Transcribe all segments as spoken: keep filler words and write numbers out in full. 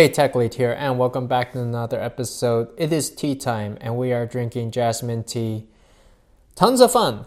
Hey, TechLead here, and welcome back to another episode. It is tea time, and we are drinking jasmine tea. Tons of fun!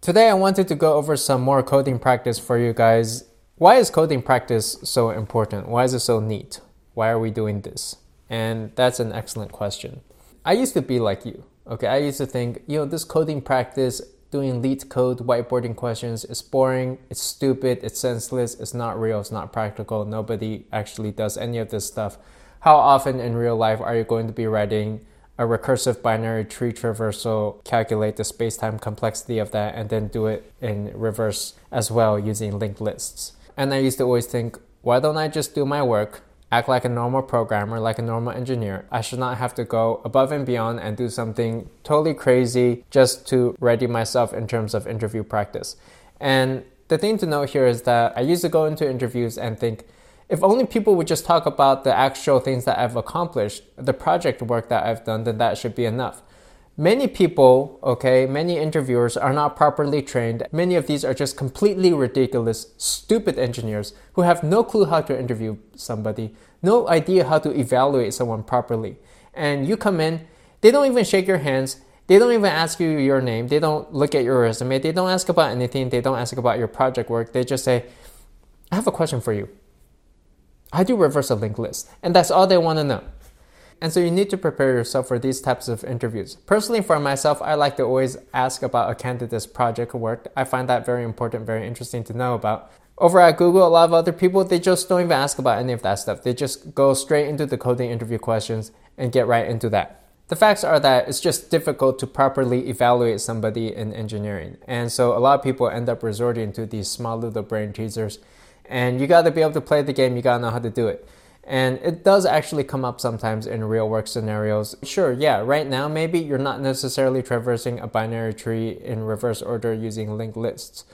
Today, I wanted to go over some more coding practice for you guys. Why is coding practice so important? Why is it so neat? Why are we doing this? And that's an excellent question. I used to be like you, okay? I used to think, you know, this coding practice, doing LeetCode, whiteboarding questions, it's boring, it's stupid, it's senseless, it's not real, it's not practical, nobody actually does any of this stuff. How often in real life are you going to be writing a recursive binary tree traversal, calculate the space-time complexity of that, and then do it in reverse as well using linked lists? And I used to always think, why don't I just do my work, act like a normal programmer, like a normal engineer? I should not have to go above and beyond and do something totally crazy just to ready myself in terms of interview practice. And the thing to note here is that I used to go into interviews and think, if only people would just talk about the actual things that I've accomplished, the project work that I've done, then that should be enough. Many people, okay, many interviewers are not properly trained. Many of these are just completely ridiculous, stupid engineers who have no clue how to interview somebody, no idea how to evaluate someone properly. And you come in, they don't even shake your hands, they don't even ask you your name, they don't look at your resume, they don't ask about anything, they don't ask about your project work, they just say, I have a question for you. How do you reverse a linked list? And that's all they want to know. And so you need to prepare yourself for these types of interviews. Personally, for myself, I like to always ask about a candidate's project work. I find that very important, very interesting to know about. Over at Google, a lot of other people, they just don't even ask about any of that stuff. They just go straight into the coding interview questions and get right into that. The facts are that it's just difficult to properly evaluate somebody in engineering. And so a lot of people end up resorting to these small little brain teasers. And you got to be able to play the game. You got to know how to do it. And it does actually come up sometimes in real work scenarios. Sure, yeah, right now, maybe you're not necessarily traversing a binary tree in reverse order using linked lists.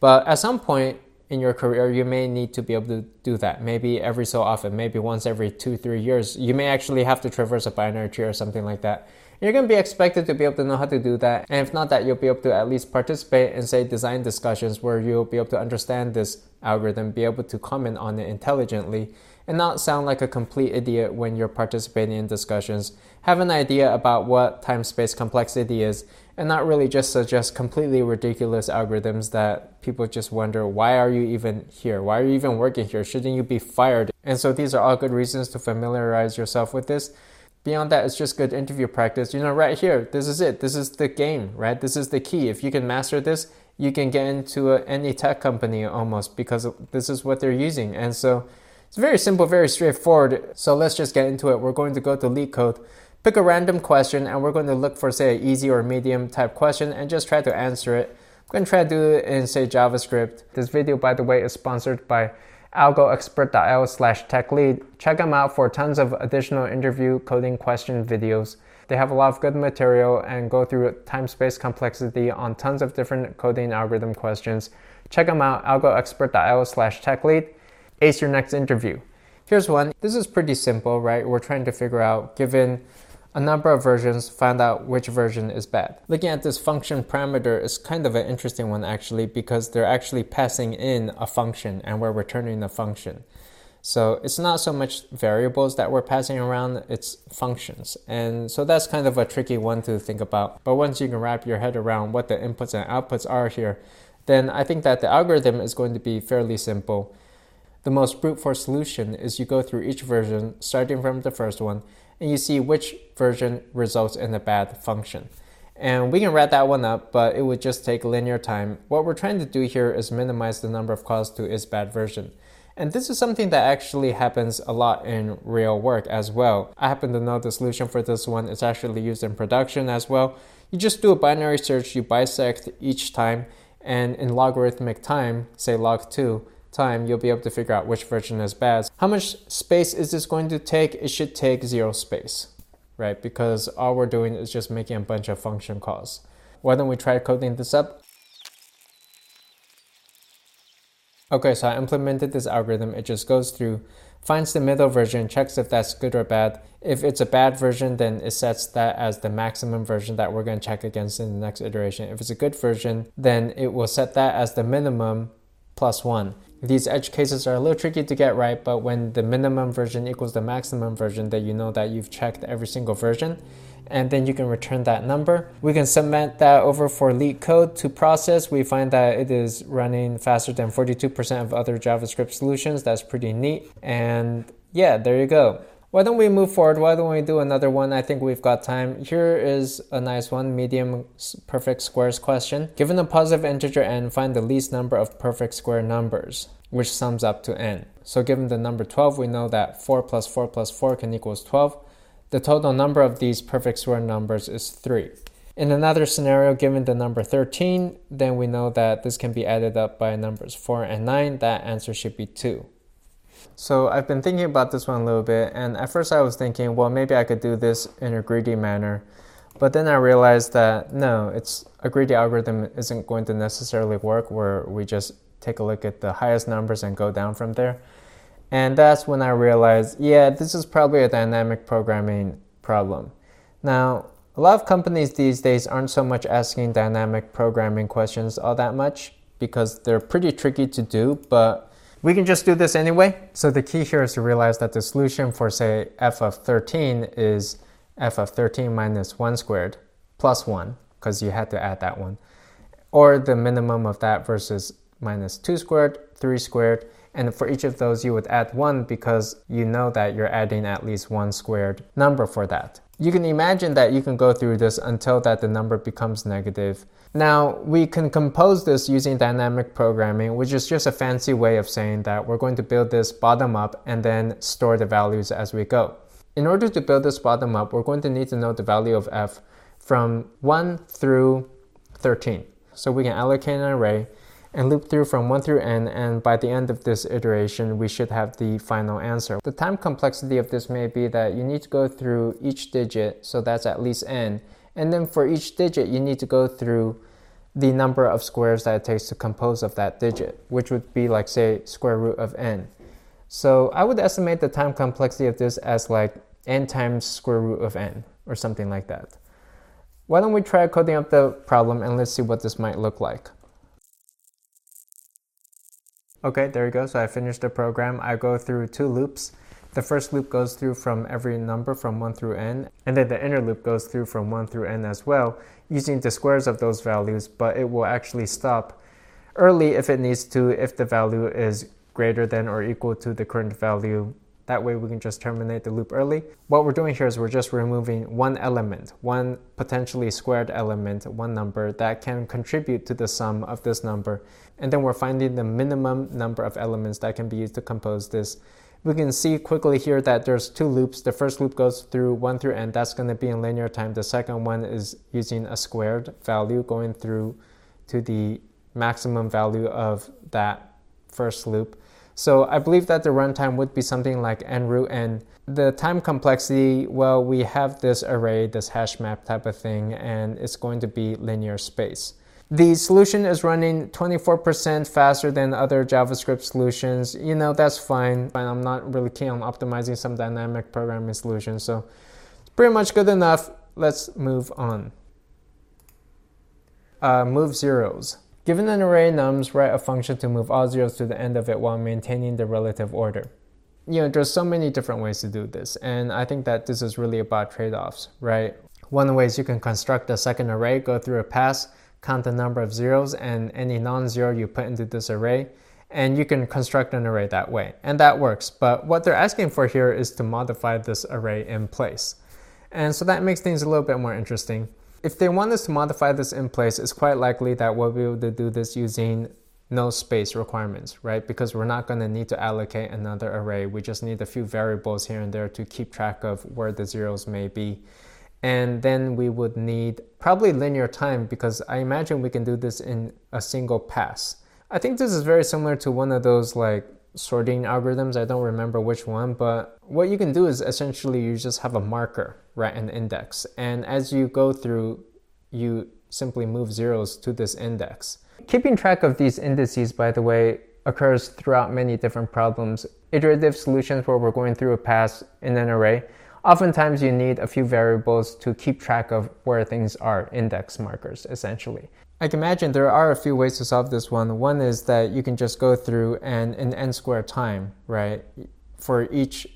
But at some point in your career, you may need to be able to do that. Maybe every so often, maybe once every two, three years, you may actually have to traverse a binary tree or something like that. And you're going to be expected to be able to know how to do that. And if not that, you'll be able to at least participate in, say, design discussions where you'll be able to understand this algorithm, be able to comment on it intelligently, and not sound like a complete idiot when you're participating in discussions, have an idea about what time-space complexity is, and not really just suggest completely ridiculous algorithms that people just wonder, why are you even here? Why are you even working here? Shouldn't you be fired? And so these are all good reasons to familiarize yourself with this. Beyond that, it's just good interview practice. You know, right here, this is it. This is the game, right? This is the key. If you can master this, you can get into any tech company almost, because this is what they're using. And so it's very simple, very straightforward. So let's just get into it. We're going to go to LeetCode, pick a random question, and we're going to look for, say, an easy or medium type question and just try to answer it. I'm going to try to do it in, say, JavaScript. This video, by the way, is sponsored by algoexpert.io slash techlead. Check them out for tons of additional interview coding question videos. They have a lot of good material and go through time-space complexity on tons of different coding algorithm questions. Check them out, algoexpert.io slash techlead. Ace your next interview. Here's one. This is pretty simple, right? We're trying to figure out, given a number of versions, find out which version is bad. Looking at this function parameter is kind of an interesting one actually, because they're actually passing in a function and we're returning a function. So it's not so much variables that we're passing around, it's functions. And so that's kind of a tricky one to think about. But once you can wrap your head around what the inputs and outputs are here, then I think that the algorithm is going to be fairly simple. The most brute force solution is you go through each version, starting from the first one, and you see which version results in a bad function. And we can wrap that one up, but it would just take linear time. What we're trying to do here is minimize the number of calls to is bad version. And this is something that actually happens a lot in real work as well. I happen to know the solution for this one. It's actually used in production as well. You just do a binary search, you bisect each time, and in logarithmic time, say log two, time, you'll be able to figure out which version is bad. How much space is this going to take? It should take zero space, right? Because all we're doing is just making a bunch of function calls. Why don't we try coding this up? Okay, so I implemented this algorithm. It just goes through, finds the middle version, checks if that's good or bad. If it's a bad version, then it sets that as the maximum version that we're going to check against in the next iteration. If it's a good version, then it will set that as the minimum plus one. These edge cases are a little tricky to get right, but when the minimum version equals the maximum version, then you know that you've checked every single version, and then you can return that number. We can submit that over for LeetCode to process. We find that it is running faster than forty-two percent of other JavaScript solutions. That's pretty neat. And yeah, there you go. Why don't we move forward? Why don't we do another one? I think we've got time. Here is a nice one, medium perfect squares question. Given a positive integer n, find the least number of perfect square numbers, which sums up to n. So given the number twelve, we know that four plus four plus four can equals twelve. The total number of these perfect square numbers is three. In another scenario, given the number thirteen, then we know that this can be added up by numbers four and nine. That answer should be two. So I've been thinking about this one a little bit, and at first I was thinking, well, maybe I could do this in a greedy manner, but then I realized that no, it's a greedy algorithm isn't going to necessarily work where we just take a look at the highest numbers and go down from there. And that's when I realized, yeah, this is probably a dynamic programming problem. Now, a lot of companies these days aren't so much asking dynamic programming questions all that much because they're pretty tricky to do, but we can just do this anyway. So the key here is to realize that the solution for, say, f of thirteen is f of thirteen minus one squared plus one, because you had to add that one, or the minimum of that versus minus two squared, three squared, and for each of those you would add one because you know that you're adding at least one squared number for that. You can imagine that you can go through this until that the number becomes negative. Now, we can compose this using dynamic programming, which is just a fancy way of saying that we're going to build this bottom up and then store the values as we go. In order to build this bottom up, we're going to need to know the value of f from one through thirteen. So we can allocate an array and loop through from one through n, and by the end of this iteration, we should have the final answer. The time complexity of this may be that you need to go through each digit, so that's at least n. And then for each digit, you need to go through the number of squares that it takes to compose of that digit, which would be like, say, square root of n. So I would estimate the time complexity of this as like n times square root of n or something like that. Why don't we try coding up the problem and let's see what this might look like. Okay, there you go. So I finished the program. I go through two loops. The first loop goes through from every number from one through n, and then the inner loop goes through from one through n as well, using the squares of those values, but it will actually stop early if it needs to, if the value is greater than or equal to the current value. That way we can just terminate the loop early. What we're doing here is we're just removing one element, one potentially squared element, one number that can contribute to the sum of this number, and then we're finding the minimum number of elements that can be used to compose this. We can see quickly here that there's two loops. The first loop goes through one through n. That's going to be in linear time. The second one is using a squared value going through to the maximum value of that first loop. So I believe that the runtime would be something like n root n. The time complexity, well, we have this array, this hash map type of thing, and it's going to be linear space. The solution is running twenty-four percent faster than other JavaScript solutions. You know, that's fine. But I'm not really keen on optimizing some dynamic programming solution. So it's pretty much good enough. Let's move on. Uh, move zeros. Given an array nums, write a function to move all zeros to the end of it while maintaining the relative order. You know, there's so many different ways to do this. And I think that this is really about trade-offs, right? One way is you can construct a second array, go through a pass, count the number of zeros and any non-zero you put into this array, and you can construct an array that way, and that works. But what they're asking for here is to modify this array in place, and so that makes things a little bit more interesting. If they want us to modify this in place, it's quite likely that we'll be able to do this using no space requirements, right? Because we're not going to need to allocate another array. We just need a few variables here and there to keep track of where the zeros may be. And then we would need probably linear time because I imagine we can do this in a single pass. I think this is very similar to one of those like sorting algorithms. I don't remember which one, but what you can do is essentially you just have a marker, right, an index. And as you go through, you simply move zeros to this index. Keeping track of these indices, by the way, occurs throughout many different problems. Iterative solutions where we're going through a pass in an array. Oftentimes you need a few variables to keep track of where things are, index markers essentially. I can imagine there are a few ways to solve this one. One is that you can just go through and in n squared time, right? For each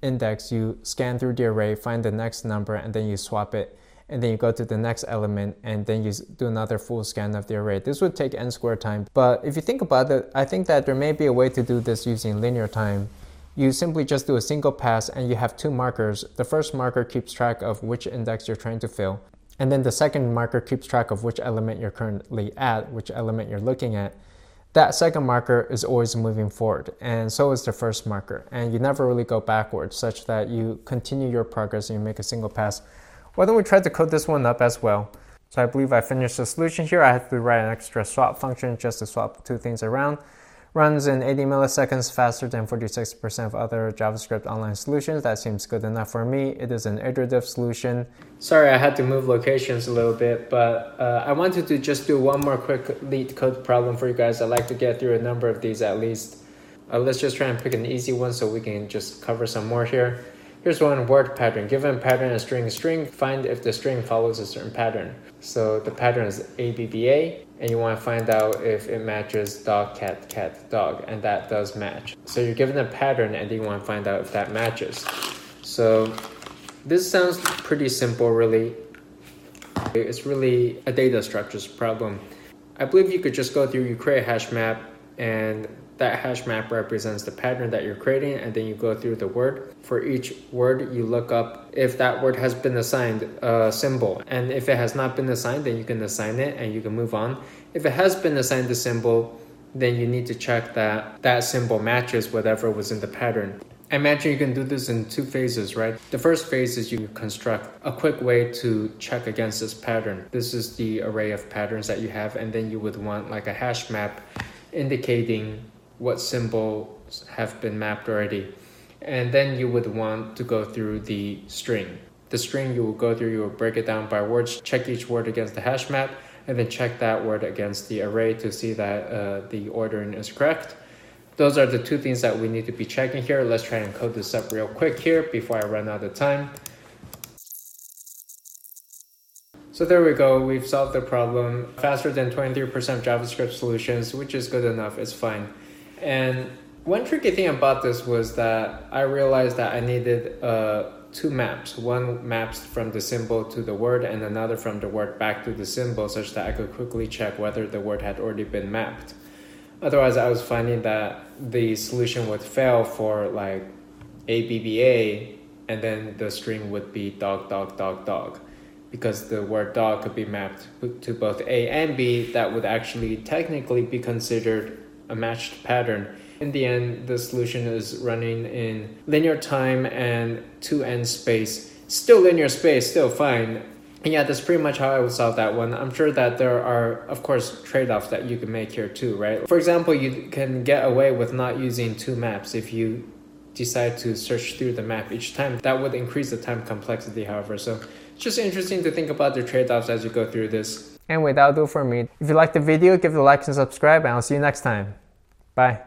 index, you scan through the array, find the next number, and then you swap it. And then you go to the next element, and then you do another full scan of the array. This would take n squared time. But if you think about it, I think that there may be a way to do this using linear time. You simply just do a single pass, and you have two markers. The first marker keeps track of which index you're trying to fill. And then the second marker keeps track of which element you're currently at, which element you're looking at. That second marker is always moving forward, and so is the first marker. And you never really go backwards, such that you continue your progress and you make a single pass. Why don't we try to code this one up as well? So I believe I finished the solution here. I have to write an extra swap function just to swap two things around. Runs in eighty milliseconds faster than forty-six percent of other JavaScript online solutions. That seems good enough for me. It is an iterative solution. Sorry, I had to move locations a little bit, but uh, I wanted to just do one more quick LeetCode problem for you guys. I'd like to get through a number of these at least. Uh, let's just try and pick an easy one so we can just cover some more here. Here's one, word pattern. Given pattern a string string, find if the string follows a certain pattern. So the pattern is A B B A, and you want to find out if it matches dog, cat, cat, dog, and that does match. So you're given a pattern, and then you want to find out if that matches. So this sounds pretty simple, really. It's really a data structures problem. I believe you could just go through, you create a hash map, and that hash map represents the pattern that you're creating, and then you go through the word. For each word, you look up if that word has been assigned a symbol, and if it has not been assigned, then you can assign it and you can move on. If it has been assigned the symbol, then you need to check that that symbol matches whatever was in the pattern. I imagine you can do this in two phases, right? The first phase is you construct a quick way to check against this pattern. This is the array of patterns that you have, and then you would want like a hash map indicating what symbols have been mapped already. And then you would want to go through the string. The string you will go through, you will break it down by words, check each word against the hash map, and then check that word against the array to see that uh, the ordering is correct. Those are the two things that we need to be checking here. Let's try and code this up real quick here before I run out of time. So there we go, we've solved the problem. Faster than twenty-three percent of JavaScript solutions, which is good enough, it's fine. And one tricky thing about this was that I realized that I needed uh, two maps. One maps from the symbol to the word, and another from the word back to the symbol, such that I could quickly check whether the word had already been mapped. Otherwise, I was finding that the solution would fail for like A B B A, and then the string would be dog, dog, dog, dog. Because the word dog could be mapped to both A and B, that would actually technically be considered a matched pattern. In the end, the solution is running in linear time and two n space. Still linear space, still fine. And yeah, that's pretty much how I would solve that one. I'm sure that there are, of course, trade-offs that you can make here too, right? For example, you can get away with not using two maps if you decide to search through the map each time. That would increase the time complexity, however. So it's just interesting to think about the trade-offs as you go through this. Anyway, that'll do it for me. If you liked the video, give it a like and subscribe, and I'll see you next time. Bye.